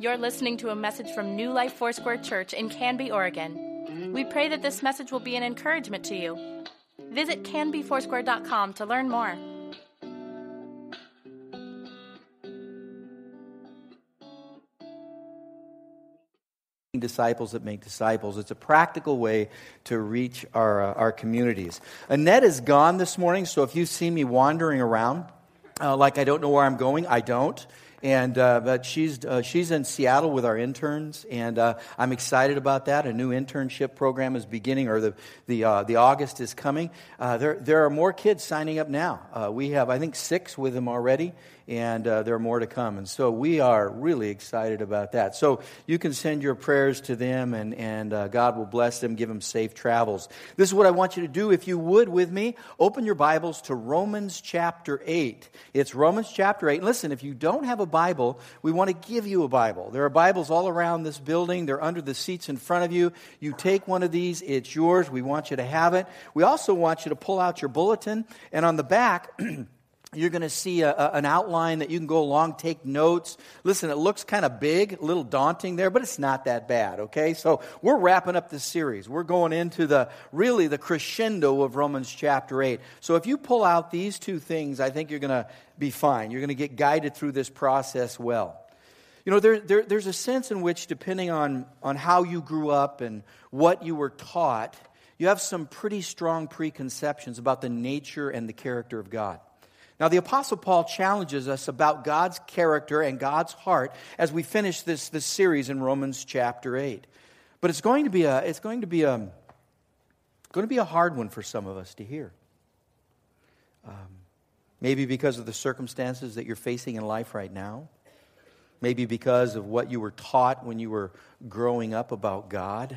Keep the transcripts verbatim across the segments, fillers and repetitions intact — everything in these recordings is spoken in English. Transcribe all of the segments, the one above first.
You're listening to a message from New Life Foursquare Church in Canby, Oregon. We pray that this message will be an encouragement to you. Visit canby foursquare dot com to learn more. Disciples that make disciples. It's a practical way to reach our uh, our communities. Annette is gone this morning, so if you see me wandering around uh, like I don't know where I'm going, I don't. And uh, but she's uh, she's in Seattle with our interns, and uh, I'm excited about that. A new internship program is beginning, or the the uh, the August is coming. Uh, there there are more kids signing up now. Uh, we have I think six with them already, and uh, there are more to come. And so we are really excited about that. So you can send your prayers to them, and and uh, God will bless them, give them safe travels. This is what I want you to do, if you would, with me. Open your Bibles to Romans chapter eight. It's Romans chapter eight. And listen, if you don't have a Bible, we want to give you a Bible. There are Bibles all around this building. They're under the seats in front of you. You take one of these, it's yours. We want you to have it. We also want you to pull out your bulletin, and on the back you're going to see a, a, an outline that you can go along, take notes. Listen, it looks kind of big, a little daunting there, but it's not that bad, okay? So we're wrapping up this series. We're going into the really the crescendo of Romans chapter eight. So if you pull out these two things, I think you're going to be fine. You're going to get guided through this process well. You know, there, there, there's a sense in which, depending on, on how you grew up and what you were taught, you have some pretty strong preconceptions about the nature and the character of God. Now, the Apostle Paul challenges us about God's character and God's heart as we finish this, this series in Romans chapter eight. But it's going to be a it's going to be a going to be a hard one for some of us to hear. Um, maybe because of the circumstances that you're facing in life right now. Maybe because of what you were taught when you were growing up about God.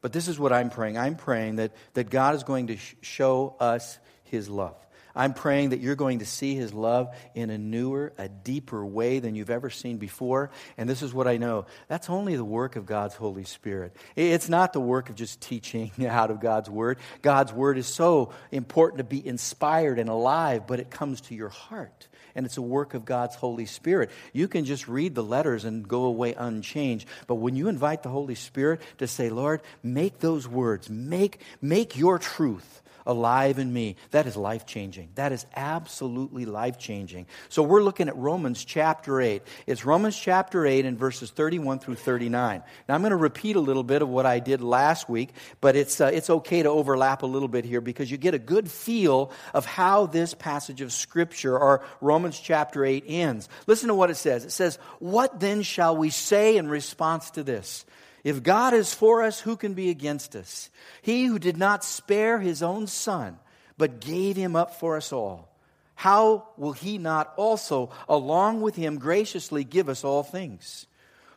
But this is what I'm praying. I'm praying that that God is going to sh- show us His love. I'm praying that you're going to see His love in a newer, a deeper way than you've ever seen before. And this is what I know. That's only the work of God's Holy Spirit. It's not the work of just teaching out of God's Word. God's Word is so important to be inspired and alive, but it comes to your heart. And it's a work of God's Holy Spirit. You can just read the letters and go away unchanged. But when you invite the Holy Spirit to say, Lord, make those words, make, make your truth alive in me, that is life-changing. That is absolutely life-changing. So we're looking at Romans chapter eight. It's Romans chapter eight and verses thirty-one through thirty-nine. Now I'm going to repeat a little bit of what I did last week, but it's uh, it's okay to overlap a little bit here because you get a good feel of how this passage of Scripture or Romans chapter eight ends. Listen to what it says. It says, "What then shall we say in response to this? If God is for us, who can be against us? He who did not spare His own Son, but gave Him up for us all, how will He not also, along with Him, graciously give us all things?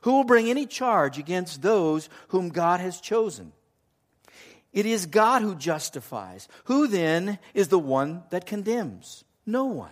Who will bring any charge against those whom God has chosen? It is God who justifies. Who then is the one that condemns? No one.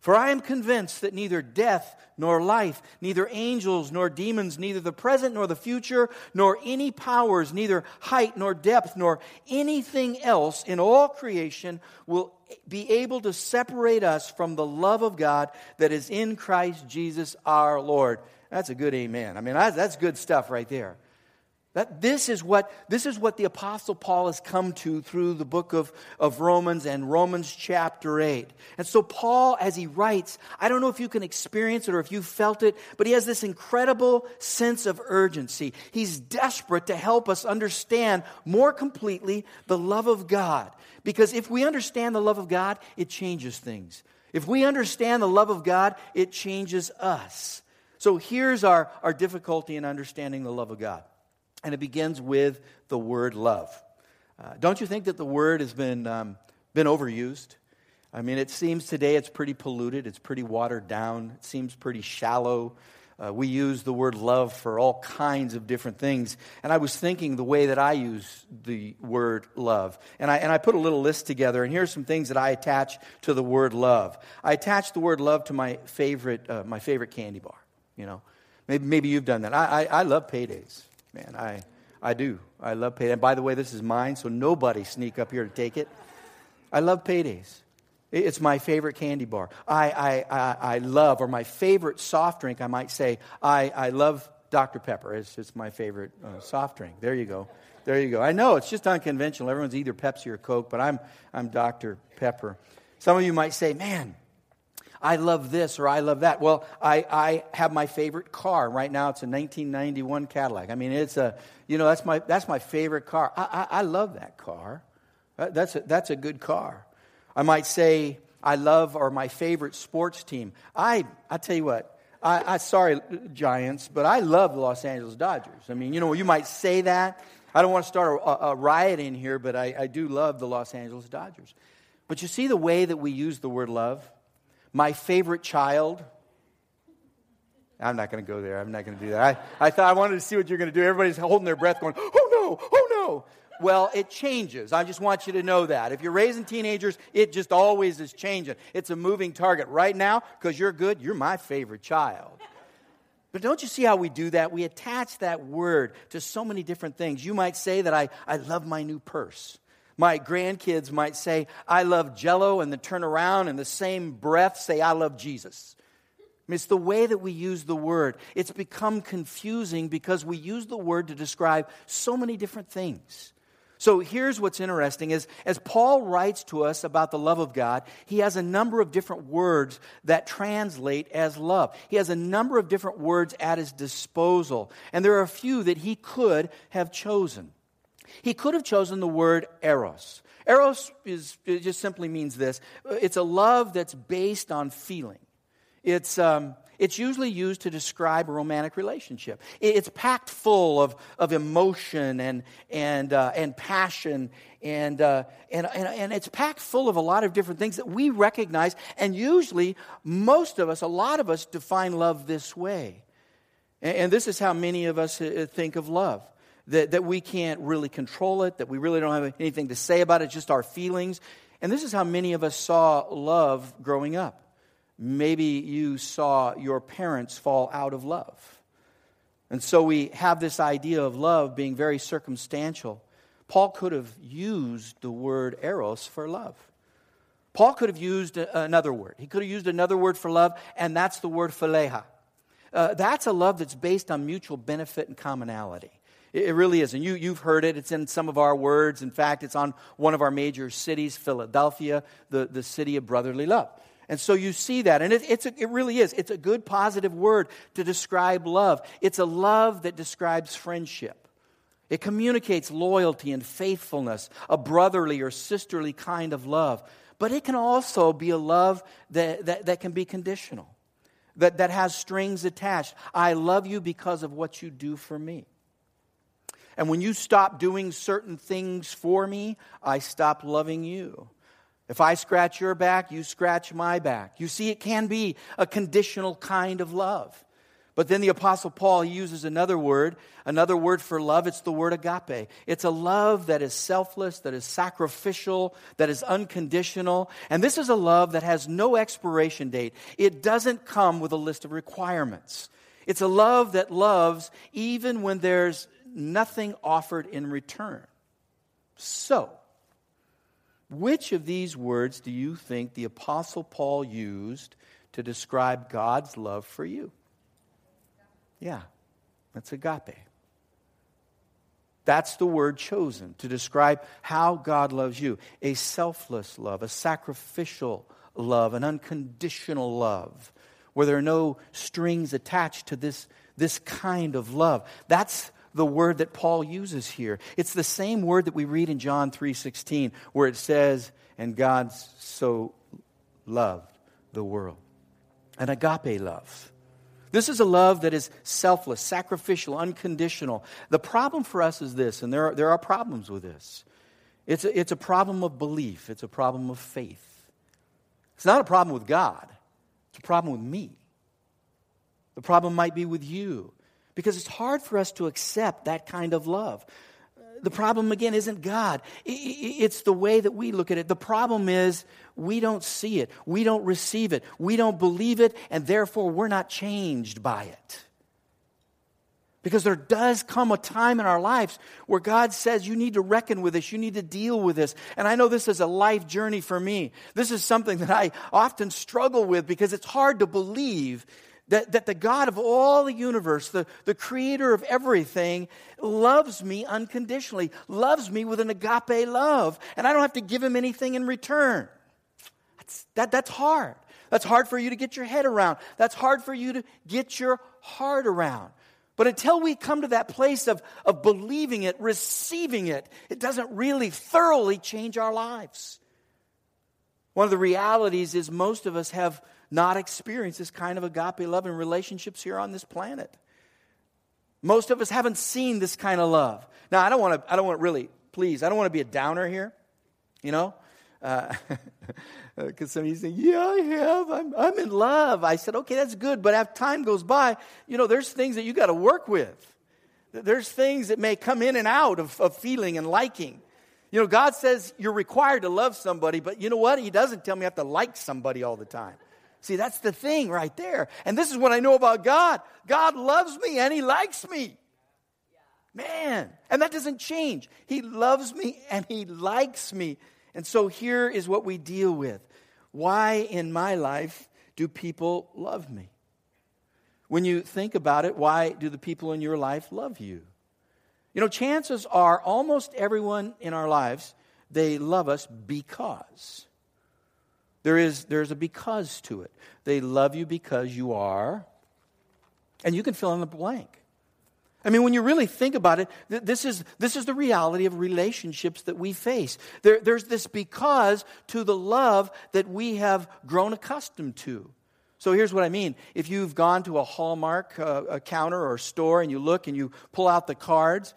For I am convinced that neither death nor life, neither angels nor demons, neither the present nor the future, nor any powers, neither height nor depth, nor anything else in all creation will be able to separate us from the love of God that is in Christ Jesus our Lord." That's a good amen. I mean, that's good stuff right there. That this is what this is what the Apostle Paul has come to through the book of, of Romans and Romans chapter eight. And so Paul, as he writes, I don't know if you can experience it or if you felt it, but he has this incredible sense of urgency. He's desperate to help us understand more completely the love of God. Because if we understand the love of God, it changes things. If we understand the love of God, it changes us. So here's our, our difficulty in understanding the love of God. And it begins with the word love. Uh, don't you think that the word has been um, been overused? I mean, it seems today it's pretty polluted. It's pretty watered down. It seems pretty shallow. Uh, we use the word love for all kinds of different things. And I was thinking the way that I use the word love. And I and I put a little list together. And here's some things that I attach to the word love. I attach the word love to my favorite uh, my favorite candy bar. You know, maybe maybe you've done that. I, I, I love paydays, man. I I do. I love paydays. And by the way, this is mine, so nobody sneak up here to take it. I love paydays. It's my favorite candy bar. I, I I I love, or my favorite soft drink, I might say, I, I love Dr Pepper. It's it's my favorite uh, soft drink. There you go. There you go. I know, it's just unconventional. Everyone's either Pepsi or Coke, but I'm I'm Dr Pepper. Some of you might say, man, I love this or I love that. Well, I, I have my favorite car. Right now it's a nineteen ninety-one Cadillac. I mean, it's a, you know, that's my that's my favorite car. I I, I love that car. That's a, that's a good car. I might say I love or my favorite sports team. I I tell you what, I, I sorry, Giants, but I love the Los Angeles Dodgers. I mean, you know, you might say that. I don't want to start a, a riot in here, but I, I do love the Los Angeles Dodgers. But you see the way that we use the word love? My favorite child. I'm not going to go there. I'm not going to do that. I, I thought I wanted to see what you're going to do. Everybody's holding their breath going, oh no, oh no. Well, it changes. I just want you to know that. If you're raising teenagers, it just always is changing. It's a moving target. Right now, because you're good, you're my favorite child. But don't you see how we do that? We attach that word to so many different things. You might say that I, I love my new purse. My grandkids might say, I love Jell-O, and then turn around in the same breath say, I love Jesus. It's the way that we use the word. It's become confusing because we use the word to describe so many different things. So here's what's interesting is as Paul writes to us about the love of God, he has a number of different words that translate as love. He has a number of different words at his disposal. And there are a few that he could have chosen. He could have chosen the word eros. Eros is, it just simply means this. It's a love that's based on feeling. It's um, it's usually used to describe a romantic relationship. It's packed full of of emotion and and uh, and passion and, uh, and and and it's packed full of a lot of different things that we recognize. And usually, most of us, a lot of us, define love this way. And, and this is how many of us think of love. That that we can't really control it. That we really don't have anything to say about it. Just our feelings. And this is how many of us saw love growing up. Maybe you saw your parents fall out of love. And so we have this idea of love being very circumstantial. Paul could have used the word eros for love. Paul could have used another word. He could have used another word for love, and that's the word phileia. Uh, that's a love that's based on mutual benefit and commonality. It really is. And you, you've heard it. It's in some of our words. In fact, it's on one of our major cities, Philadelphia, the, the city of brotherly love. And so you see that, and it, it's a, it really is. It's a good positive word to describe love. It's a love that describes friendship. It communicates loyalty and faithfulness, a brotherly or sisterly kind of love. But it can also be a love that, that, that can be conditional, that, that has strings attached. I love you because of what you do for me. And when you stop doing certain things for me, I stop loving you. If I scratch your back, you scratch my back. You see, it can be a conditional kind of love. But then the Apostle Paul, he uses another word, another word for love. It's the word agape. It's a love that is selfless, that is sacrificial, that is unconditional. And this is a love that has no expiration date. It doesn't come with a list of requirements. It's a love that loves even when there's nothing offered in return. So, which of these words do you think the Apostle Paul used to describe God's love for you? Yeah, that's agape. That's the word chosen to describe how God loves you. A selfless love, a sacrificial love, an unconditional love, where there are no strings attached to this, this kind of love. That's the word that Paul uses here. It's the same word that we read in John three sixteen, where it says, and God so loved the world. An agape love. This is a love that is selfless, sacrificial, unconditional. The problem for us is this, and there are, there are problems with this. It's a, it's a problem of belief. It's a problem of faith. It's not a problem with God. It's a problem with me. The problem might be with you, because it's hard for us to accept that kind of love. The problem, again, isn't God. It's the way that we look at it. The problem is we don't see it. We don't receive it. We don't believe it, and therefore we're not changed by it. Because there does come a time in our lives where God says, you need to reckon with this. You need to deal with this. And I know this is a life journey for me. This is something that I often struggle with, because it's hard to believe That, that the God of all the universe, the, the creator of everything, loves me unconditionally, loves me with an agape love, and I don't have to give him anything in return. That's, that, that's hard. That's hard for you to get your head around. That's hard for you to get your heart around. But until we come to that place of, of believing it, receiving it, it doesn't really thoroughly change our lives. One of the realities is most of us have not experience this kind of agape love in relationships here on this planet. Most of us haven't seen this kind of love. Now, I don't want to, I don't want really, please, I don't want to be a downer here, you know, because uh, some of you think, yeah, I have, I'm, I'm in love. I said, okay, that's good, but as time goes by, you know, there's things that you got to work with. There's things that may come in and out of, of feeling and liking. You know, God says you're required to love somebody, but you know what? He doesn't tell me I have to like somebody all the time. See, that's the thing right there. And this is what I know about God. God loves me and he likes me. Man, and that doesn't change. He loves me and he likes me. And so here is what we deal with. Why in my life do people love me? When you think about it, why do the people in your life love you? You know, chances are almost everyone in our lives, they love us because. There is, there's a because to it. They love you because you are, and you can fill in the blank. I mean, when you really think about it, th- this is this is the reality of relationships that we face. There, there's this because to the love that we have grown accustomed to. So here's what I mean. If you've gone to a Hallmark uh, a counter or store and you look and you pull out the cards,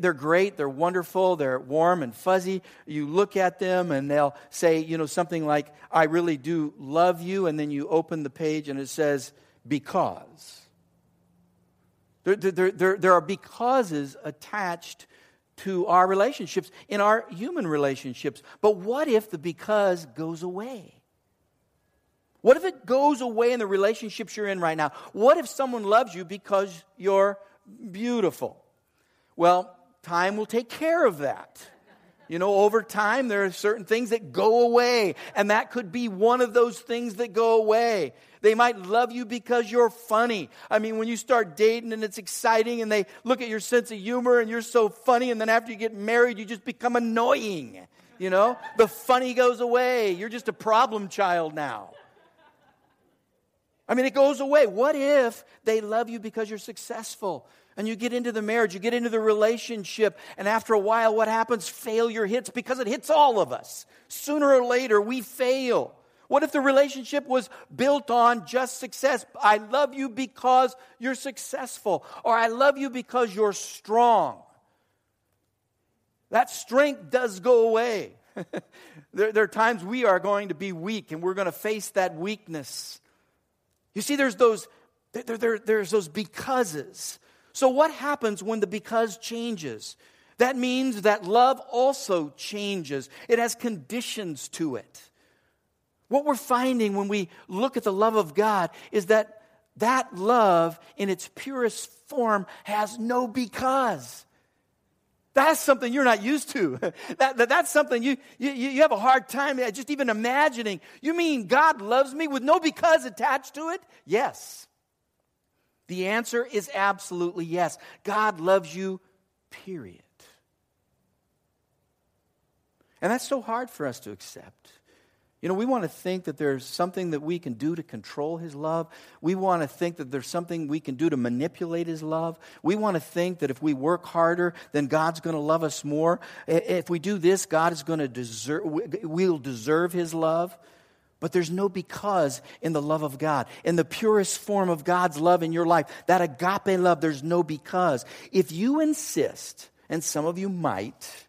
they're great, they're wonderful, they're warm and fuzzy. You look at them and they'll say, you know, something like, I really do love you. And then you open the page and it says, because. There, there, there, there are becauses attached to our relationships, in our human relationships. But what if the because goes away? What if it goes away in the relationships you're in right now? What if someone loves you because you're beautiful? Well, time will take care of that. You know, over time, there are certain things that go away, and that could be one of those things that go away. They might love you because you're funny. I mean, when you start dating and it's exciting, and they look at your sense of humor, and you're so funny, and then after you get married, you just become annoying. You know, the funny goes away. You're just a problem child now. I mean, it goes away. What if they love you because you're successful? And you get into the marriage, you get into the relationship, and after a while, what happens? Failure hits, because it hits all of us. Sooner or later, we fail. What if the relationship was built on just success? I love you because you're successful, or I love you because you're strong. That strength does go away. There, there are times we are going to be weak, and we're going to face that weakness. You see, there's those, there, there, there's those becauses. So what happens when the because changes? That means that love also changes. It has conditions to it. What we're finding when we look at the love of God is that that love in its purest form has no because. That's something you're not used to. that, that, that's something you, you, you have a hard time just even imagining. You mean God loves me with no because attached to it? Yes. The answer is absolutely yes. God loves you, period. And that's so hard for us to accept. You know, we want to think that there's something that we can do to control his love. We want to think that there's something we can do to manipulate his love. We want to think that if we work harder, then God's going to love us more. If we do this, God is going to deserve, we'll deserve his love. But there's no because in the love of God. In the purest form of God's love in your life, that agape love, there's no because. If you insist, and some of you might,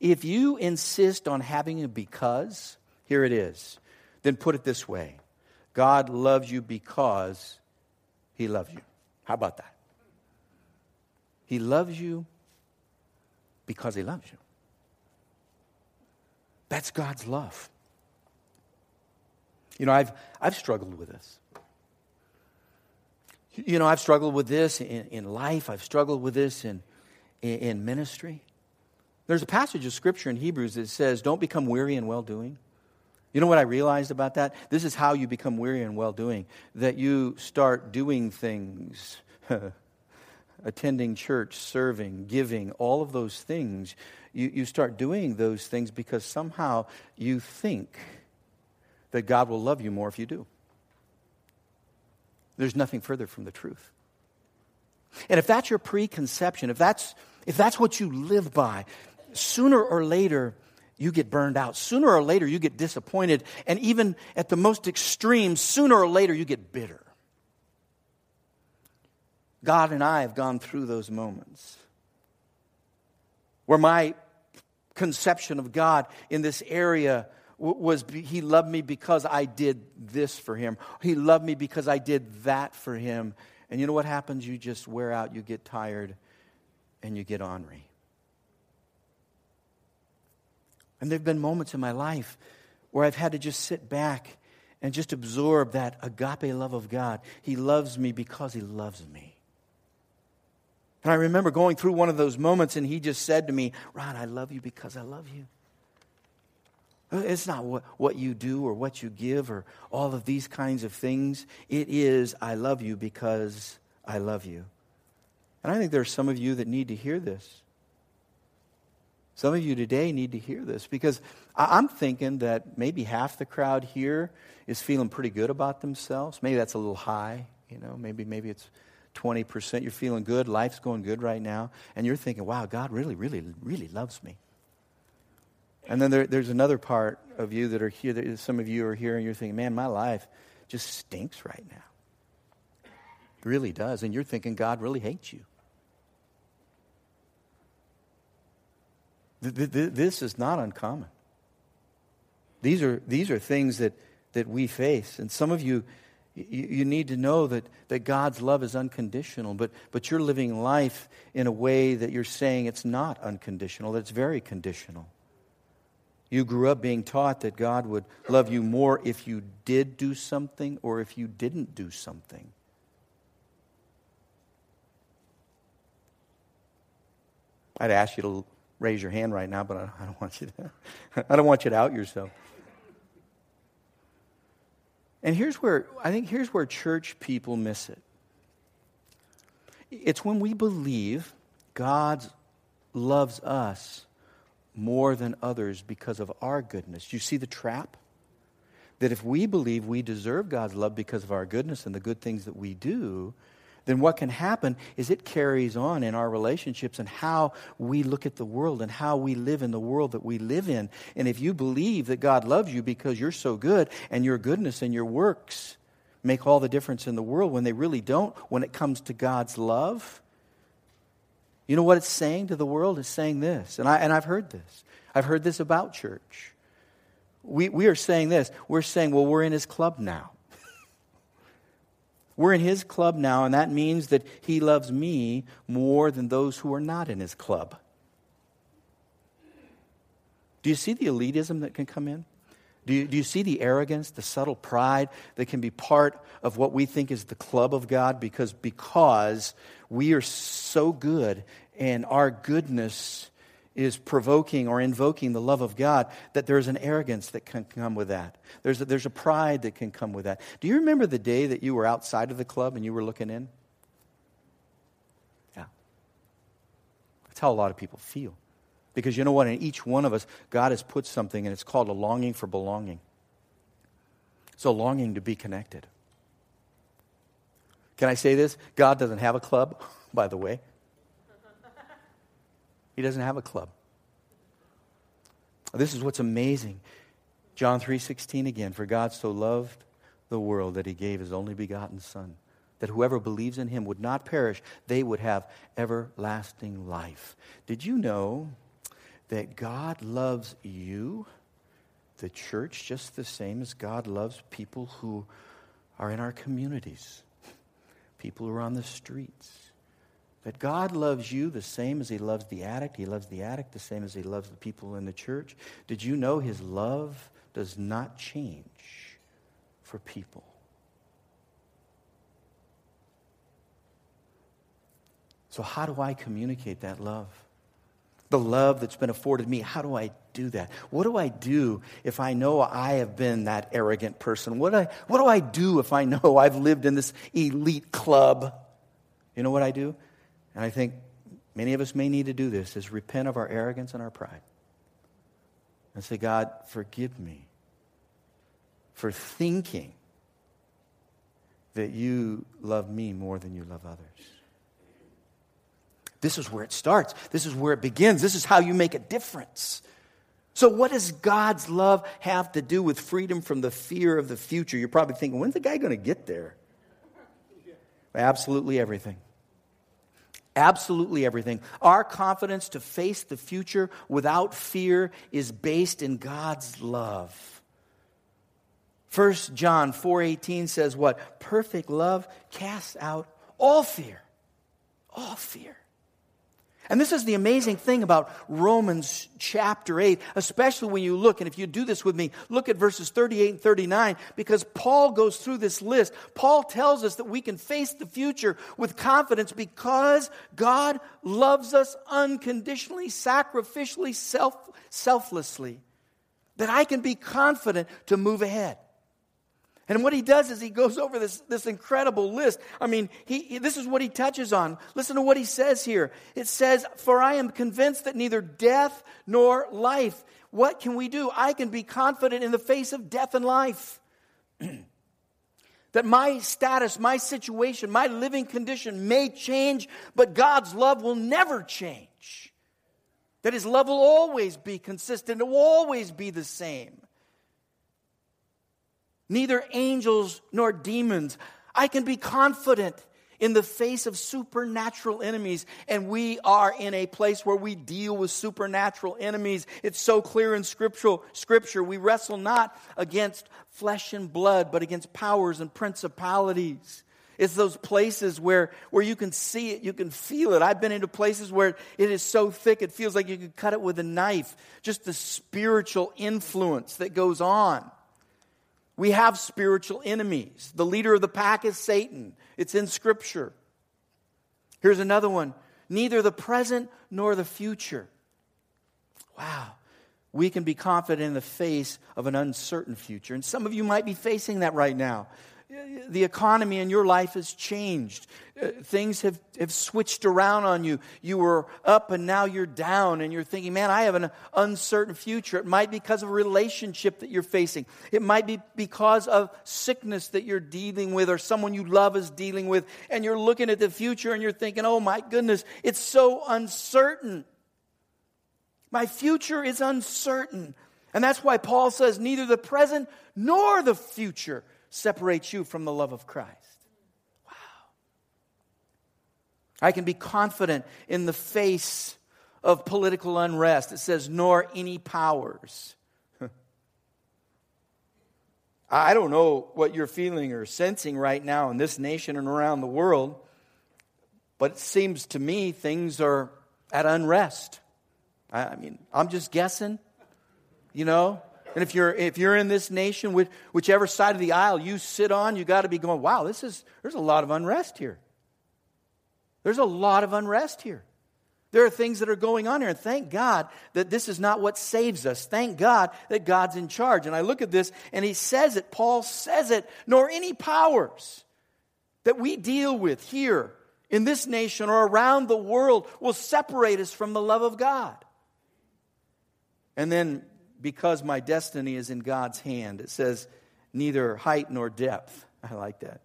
if you insist on having a because, here it is, then put it this way. God loves you because He loves you. How about that? He loves you because he loves you. That's God's love. You know, I've I've struggled with this. You know, I've struggled with this in, in life. I've struggled with this in, in, in ministry. There's a passage of Scripture in Hebrews that says, don't become weary in well-doing. You know what I realized about that? This is how you become weary in well-doing, that you start doing things, attending church, serving, giving, all of those things. You, you start doing those things because somehow you think that God will love you more if you do. There's nothing further from the truth. And if that's your preconception, if that's if that's what you live by, sooner or later you get burned out. Sooner or later you get disappointed. And even at the most extreme, sooner or later you get bitter. God and I have gone through those moments where my conception of God in this area was he loved me because I did this for him. He loved me because I did that for him. And you know what happens? You just wear out, you get tired, and you get ornery. And there have been moments in my life where I've had to just sit back and just absorb that agape love of God. He loves me because he loves me. And I remember going through one of those moments and he just said to me, Ron, I love you because I love you. It's not what, what you do or what you give or all of these kinds of things. It is, I love you because I love you. And I think there are some of you that need to hear this. Some of you today need to hear this because I'm thinking that maybe half the crowd here is feeling pretty good about themselves. Maybe that's a little high, you know, maybe maybe it's twenty percent. You're feeling good, life's going good right now, and you're thinking, wow, God really, really, really loves me. And then there, there's another part of you that are here, that some of you are here and you're thinking, man, my life just stinks right now. It really does. And you're thinking God really hates you. Th- th- this is not uncommon. These are, these are things that, that we face. And some of you, you, you need to know that, that God's love is unconditional, but, but you're living life in a way that you're saying it's not unconditional, that it's very conditional. You grew up being taught that God would love you more if you did do something or if you didn't do something. I'd ask you to raise your hand right now, but I don't want you to. I don't want you to out yourself. And here's where I think here's where church people miss it. It's when we believe God loves us more than others because of our goodness. You see the trap? That if we believe we deserve God's love because of our goodness and the good things that we do, then what can happen is it carries on in our relationships and how we look at the world and how we live in the world that we live in. And if you believe that God loves you because you're so good and your goodness and your works make all the difference in the world when they really don't, when it comes to God's love, you know what it's saying to the world? It's saying this, and, I, and I've heard this. I've heard this about church. We, we are saying this. We're saying, well, we're in his club now. We're in his club now, and that means that he loves me more than those who are not in his club. Do you see the elitism that can come in? Do you, do you see the arrogance, the subtle pride that can be part of what we think is the club of God because, because we are so good and our goodness is provoking or invoking the love of God that there's an arrogance that can come with that. There's a, there's a pride that can come with that. Do you remember the day that you were outside of the club and you were looking in? Yeah. That's how a lot of people feel. Because you know what? In each one of us, God has put something, and it's called a longing for belonging. It's a longing to be connected. Can I say this? God doesn't have a club, by the way. He doesn't have a club. This is what's amazing. John three sixteen again, for God so loved the world that he gave his only begotten Son, that whoever believes in him would not perish, they would have everlasting life. Did you know that God loves you, the church, just the same as God loves people who are in our communities, people who are on the streets. That God loves you the same as he loves the addict. He loves the addict the same as he loves the people in the church. Did you know his love does not change for people? So how do I communicate that love? The love that's been afforded me, how do I do that? What do I do if I know I have been that arrogant person? What do I, what do I do if I know I've lived in this elite club? You know what I do? And I think many of us may need to do this, is repent of our arrogance and our pride. And say, God, forgive me for thinking that you love me more than you love others. This is where it starts. This is where it begins. This is how you make a difference. So what does God's love have to do with freedom from the fear of the future? You're probably thinking, when's the guy going to get there? Absolutely everything. Absolutely everything. Our confidence to face the future without fear is based in God's love. First John four eighteen says what? Perfect love casts out all fear. All fear. And this is the amazing thing about Romans chapter eight, especially when you look, and if you do this with me, look at verses thirty-eight and thirty-nine, because Paul goes through this list. Paul tells us that we can face the future with confidence because God loves us unconditionally, sacrificially, self, selflessly, that I can be confident to move ahead. And what he does is he goes over this, this incredible list. I mean, he, this is what he touches on. Listen to what he says here. It says, for I am convinced that neither death nor life. What can we do? I can be confident in the face of death and life. That my status, my situation, my living condition may change, but God's love will never change. That his love will always be consistent. It will always be the same. Neither angels nor demons. I can be confident in the face of supernatural enemies. And we are in a place where we deal with supernatural enemies. It's so clear in scriptural scripture. We wrestle not against flesh and blood, but against powers and principalities. It's those places where, where you can see it, you can feel it. I've been into places where it is so thick, it feels like you could cut it with a knife. Just the spiritual influence that goes on. We have spiritual enemies. The leader of the pack is Satan. It's in Scripture. Here's another one. Neither the present nor the future. Wow. We can be confident in the face of an uncertain future. And some of you might be facing that right now. The economy in your life has changed. Things have, have switched around on you. You were up and now you're down and you're thinking, man, I have an uncertain future. It might be because of a relationship that you're facing. It might be because of sickness that you're dealing with or someone you love is dealing with. And you're looking at the future and you're thinking, oh my goodness, it's so uncertain. My future is uncertain. And that's why Paul says neither the present nor the future separates you from the love of Christ. Wow. I can be confident in the face of political unrest. It says, nor any powers. I don't know what you're feeling or sensing right now in this nation and around the world, but it seems to me things are at unrest. I, I mean, I'm just guessing, you know. And if you're if you're in this nation, which, whichever side of the aisle you sit on, you got to be going, wow, this is there's a lot of unrest here. There's a lot of unrest here. There are things that are going on here. And thank God that this is not what saves us. Thank God that God's in charge. And I look at this and he says it, Paul says it, nor any powers that we deal with here in this nation or around the world will separate us from the love of God. And then, because my destiny is in God's hand. It says, neither height nor depth. I like that.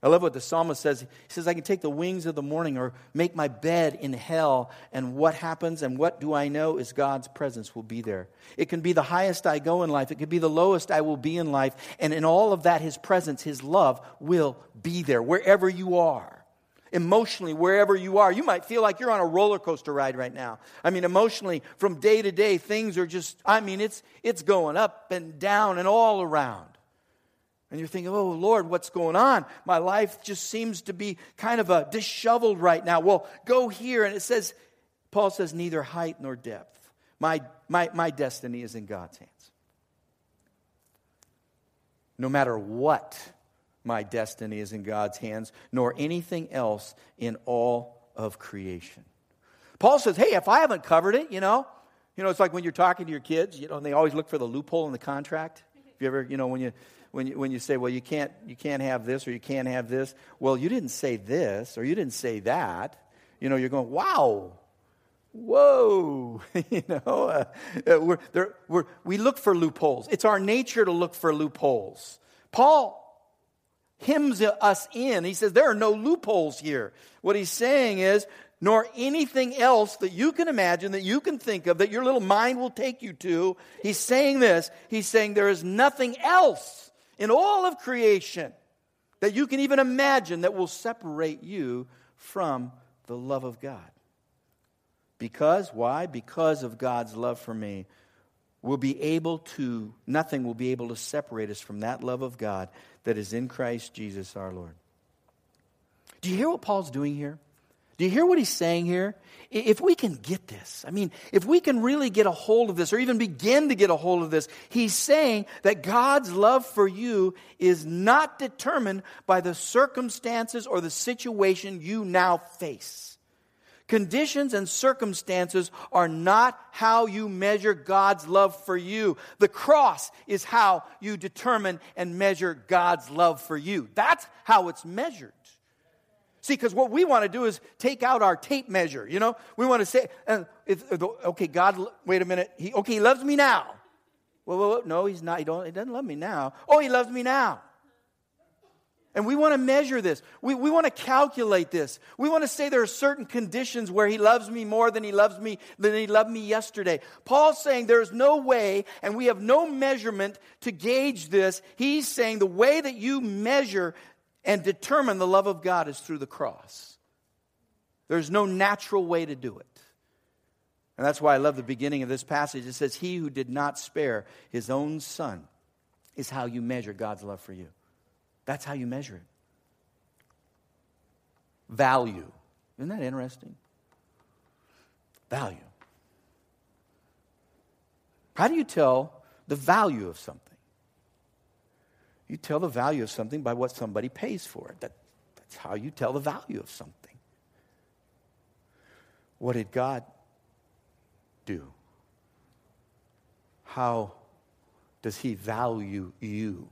I love what the psalmist says. He says, I can take the wings of the morning or make my bed in hell. And what happens and what do I know is God's presence will be there. It can be the highest I go in life. It could be the lowest I will be in life. And in all of that, his presence, his love will be there wherever you are. Emotionally, wherever you are. You might feel like you're on a roller coaster ride right now. I mean, emotionally, from day to day, things are just, I mean, it's it's going up and down and all around. And you're thinking, oh, Lord, what's going on? My life just seems to be kind of a disheveled right now. Well, go here. And it says, Paul says, neither height nor depth. My, my, my destiny is in God's hands. No matter what, my destiny is in God's hands, nor anything else in all of creation. Paul says, hey, if I haven't covered it, you know, you know, it's like when you're talking to your kids, you know, and they always look for the loophole in the contract. If you ever, you know, when you when you when you say, well, you can't you can't have this or you can't have this, well, you didn't say this or you didn't say that. You know, you're going, wow. Whoa, you know, uh, we're, there, we're, we look for loopholes. It's our nature to look for loopholes. Paul hems us in. He says, there are no loopholes here. What he's saying is, nor anything else that you can imagine, that you can think of, that your little mind will take you to. He's saying this. He's saying there is nothing else in all of creation that you can even imagine that will separate you from the love of God. Because, why? Because of God's love for me, we'll be able to, nothing will be able to separate us from that love of God that is in Christ Jesus our Lord. Do you hear what Paul's doing here? Do you hear what he's saying here? If we can get this, I mean, if we can really get a hold of this or even begin to get a hold of this, he's saying that God's love for you is not determined by the circumstances or the situation you now face. Conditions and circumstances are not how you measure God's love for you. The cross is how you determine and measure God's love for you. That's how it's measured. See, because what we want to do is take out our tape measure, you know? We want to say, uh, if, okay, God, wait a minute. He, okay, he loves me now. Well, well, well no, he's not. He, don't, he doesn't love me now. Oh, he loves me now. And we want to measure this. We we want to calculate this. We want to say there are certain conditions where he loves me more than he loves me than he loved me yesterday. Paul's saying there is no way, and we have no measurement to gauge this. He's saying the way that you measure and determine the love of God is through the cross. There's no natural way to do it. And that's why I love the beginning of this passage. It says, he who did not spare his own son is how you measure God's love for you. That's how you measure it. Value. Isn't that interesting? Value. How do you tell the value of something? You tell the value of something by what somebody pays for it. That, that's how you tell the value of something. What did God do? How does he value you?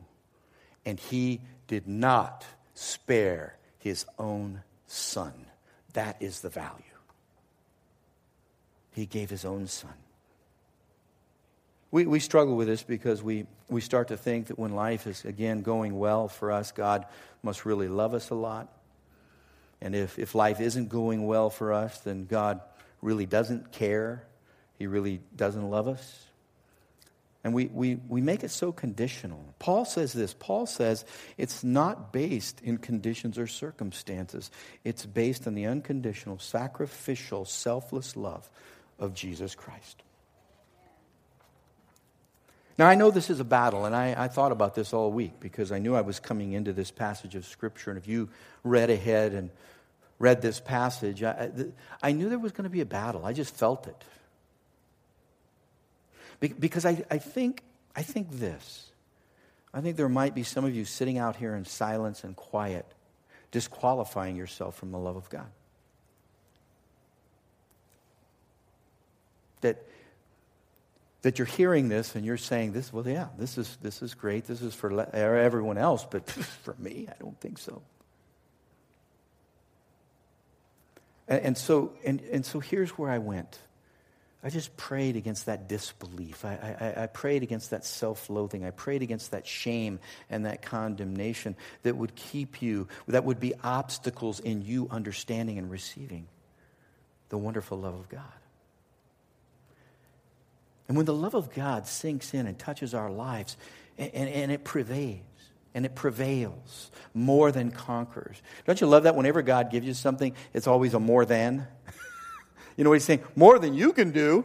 And he did not spare his own son. That is the value. He gave his own son. We we struggle with this because we, we start to think that when life is, again, going well for us, God must really love us a lot. And if, if life isn't going well for us, then God really doesn't care. He really doesn't love us. And we, we we make it so conditional. Paul says this. Paul says it's not based in conditions or circumstances. It's based on the unconditional, sacrificial, selfless love of Jesus Christ. Now, I know this is a battle, and I, I thought about this all week because I knew I was coming into this passage of Scripture. And if you read ahead and read this passage, I, I knew there was going to be a battle. I just felt it. Because I, I think I think this. I think there might be some of you sitting out here in silence and quiet, disqualifying yourself from the love of God. That, that you're hearing this and you're saying, "This, well, yeah, this is this is great. This is for everyone else, but for me, I don't think so." And, and so, and, and so, here's where I went. I just prayed against that disbelief. I, I, I prayed against that self-loathing. I prayed against that shame and that condemnation that would keep you, that would be obstacles in you understanding and receiving the wonderful love of God. And when the love of God sinks in and touches our lives, and, and, and it pervades, and it prevails, more than conquers. Don't you love that? Whenever God gives you something, it's always a more than. You know what he's saying? More than you can do.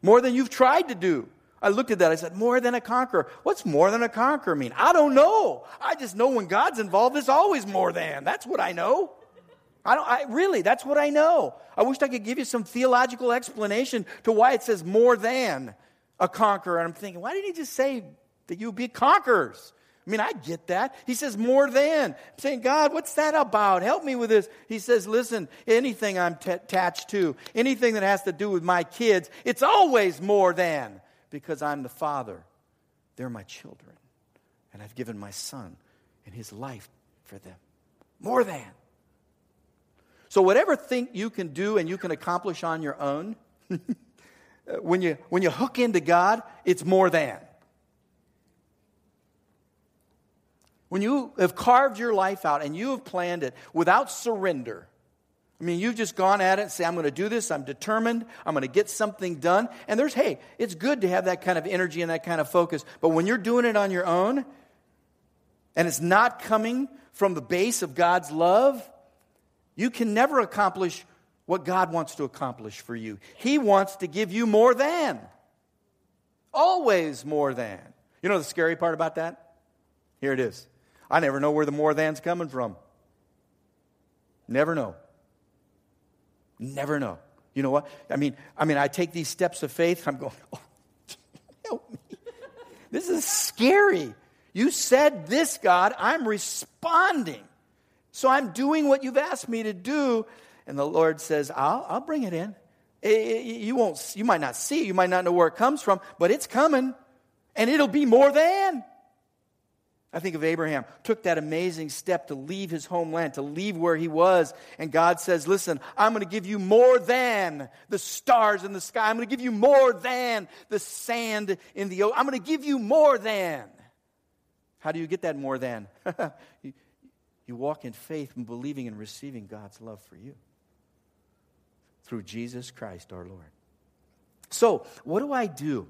More than you've tried to do. I looked at that. I said, more than a conqueror. What's more than a conqueror mean? I don't know. I just know when God's involved, there's always more than. That's what I know. I don't. I, really, that's what I know. I wish I could give you some theological explanation to why it says more than a conqueror. And I'm thinking, why didn't he just say that you be conquerors? I mean, I get that. He says more than. I'm saying, God, what's that about? Help me with this. He says, listen, anything I'm t- attached to, anything that has to do with my kids, it's always more than, because I'm the Father. They're my children, and I've given my Son and His life for them. More than. So whatever thing you can do and you can accomplish on your own, when you when you hook into God, it's more than. When you have carved your life out and you have planned it without surrender, I mean, you've just gone at it and say, I'm going to do this, I'm determined, I'm going to get something done. And there's, hey, it's good to have that kind of energy and that kind of focus. But when you're doing it on your own and it's not coming from the base of God's love, you can never accomplish what God wants to accomplish for you. He wants to give you more than. Always more than. You know the scary part about that? Here it is. I never know where the more than's coming from. Never know. Never know. You know what? I mean, I mean, I take these steps of faith. I'm going, oh, help me. This is scary. You said this, God. I'm responding. So I'm doing what you've asked me to do. And the Lord says, I'll, I'll bring it in. It, it, you won't, you might not see, you might not know where it comes from, but it's coming, and it'll be more than. I think of Abraham, took that amazing step to leave his homeland, to leave where he was. And God says, listen, I'm going to give you more than the stars in the sky. I'm going to give you more than the sand in the ocean. I'm going to give you more than. How do you get that more than? you, you walk in faith and believing and receiving God's love for you. Through Jesus Christ our Lord. So, what do I do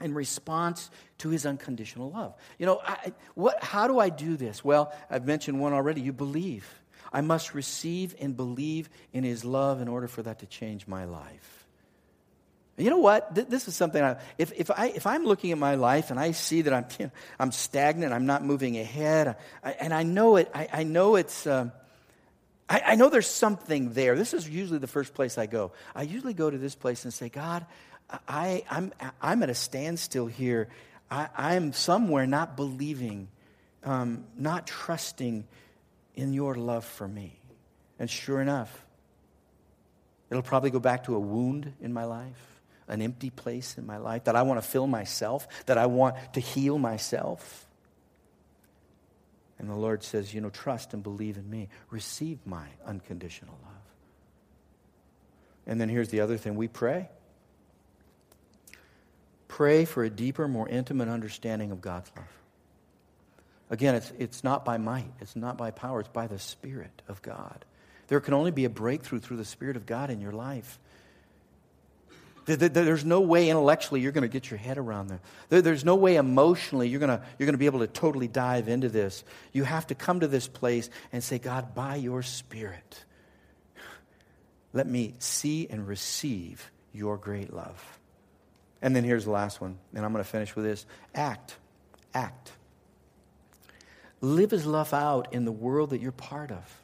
in response to His unconditional love? You know, I, what? How do I do this? Well, I've mentioned one already. You believe. I must receive and believe in His love in order for that to change my life. You know what? Th- this is something. I, if if I if I'm looking at my life and I see that I'm you know, I'm stagnant, I'm not moving ahead, I, and I know it. I, I know it's. Um, I, I know there's something there. This is usually the first place I go. I usually go to this place and say, God, I, I'm I'm at a standstill here. I, I'm somewhere not believing, um, not trusting in your love for me. And sure enough, it'll probably go back to a wound in my life, an empty place in my life that I want to fill myself, that I want to heal myself. And the Lord says, you know, trust and believe in me. Receive my unconditional love. And then here's the other thing. We pray. Pray for a deeper, more intimate understanding of God's love. Again, it's, it's not by might. It's not by power. It's by the Spirit of God. There can only be a breakthrough through the Spirit of God in your life. There's no way intellectually you're going to get your head around there. There's no way emotionally you're going to, you're going to be able to totally dive into this. You have to come to this place and say, God, by your Spirit, let me see and receive your great love. And then here's the last one, and I'm going to finish with this. Act. Act. Live His love out in the world that you're part of.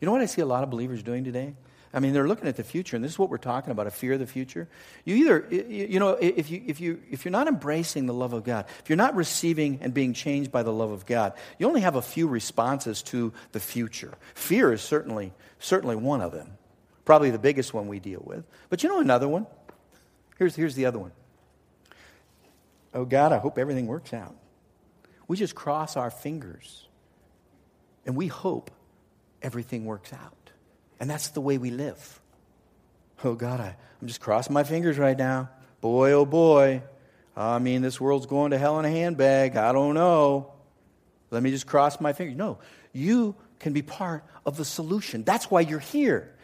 You know what I see a lot of believers doing today? I mean, they're looking at the future, and this is what we're talking about, a fear of the future. You either, you know, if you, if you, if you're not embracing the love of God, if you're not receiving and being changed by the love of God, you only have a few responses to the future. Fear is certainly, certainly one of them, probably the biggest one we deal with. But you know another one? Here's, here's the other one. Oh, God, I hope everything works out. We just cross our fingers, and we hope everything works out. And that's the way we live. Oh, God, I, I'm just crossing my fingers right now. Boy, oh, boy. I mean, this world's going to hell in a handbag. I don't know. Let me just cross my fingers. No, you can be part of the solution. That's why you're here.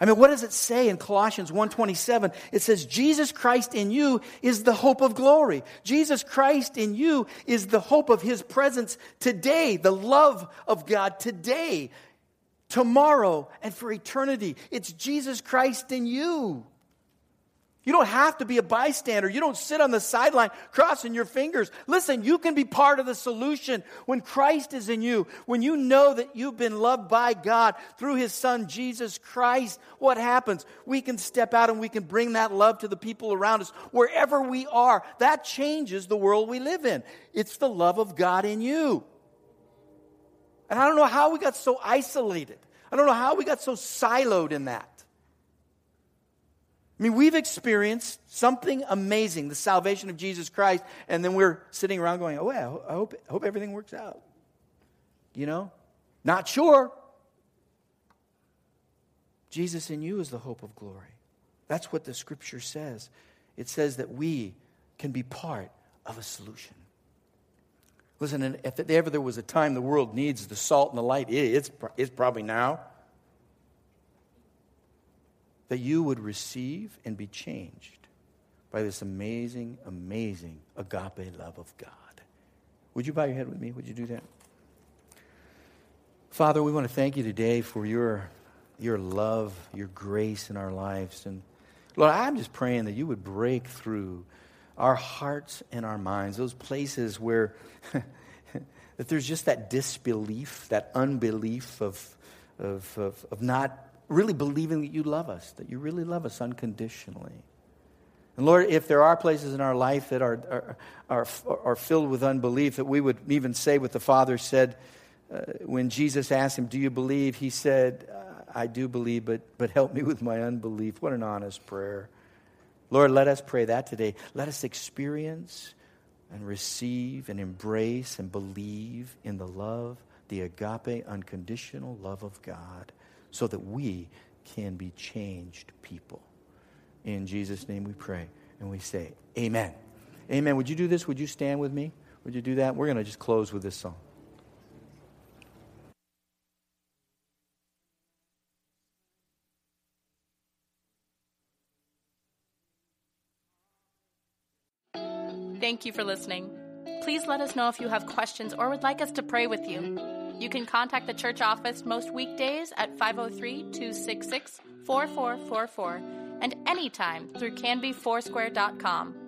I mean, what does it say in Colossians one twenty-seven? It says, Jesus Christ in you is the hope of glory. Jesus Christ in you is the hope of His presence today, the love of God today. Tomorrow and for eternity. It's Jesus Christ in you. You don't have to be a bystander. You don't sit on the sideline crossing your fingers. Listen, you can be part of the solution when Christ is in you. When you know that you've been loved by God through His Son, Jesus Christ, what happens? We can step out and we can bring that love to the people around us wherever we are. That changes the world we live in. It's the love of God in you. And I don't know how we got so isolated. I don't know how we got so siloed in that. I mean, we've experienced something amazing, the salvation of Jesus Christ, and then we're sitting around going, oh, yeah, I hope, I hope everything works out. You know? Not sure. Jesus in you is the hope of glory. That's what the Scripture says. It says that we can be part of a solution. Listen, if ever there was a time the world needs the salt and the light, it's, it's probably now. That you would receive and be changed by this amazing, amazing agape love of God. Would you bow your head with me? Would you do that? Father, we want to thank you today for your, your love, your grace in our lives. And Lord, I'm just praying that you would break through our hearts and our minds, those places where that there's just that disbelief, that unbelief of, of, of, of not really believing that you love us, that you really love us unconditionally. And Lord, if there are places in our life that are are are, are filled with unbelief, that we would even say what the Father said uh, when Jesus asked him, do you believe? He said, I do believe, but but help me with my unbelief. What an honest prayer. Lord, let us pray that today. Let us experience and receive and embrace and believe in the love, the agape, unconditional love of God, so that we can be changed people. In Jesus' name we pray and we say amen. Amen. Would you do this? Would you stand with me? Would you do that? We're going to just close with this song. Thank you for listening. Please let us know if you have questions or would like us to pray with you. You can contact the church office most weekdays at five oh three, two six six, four four four four and anytime through canby foursquare dot com.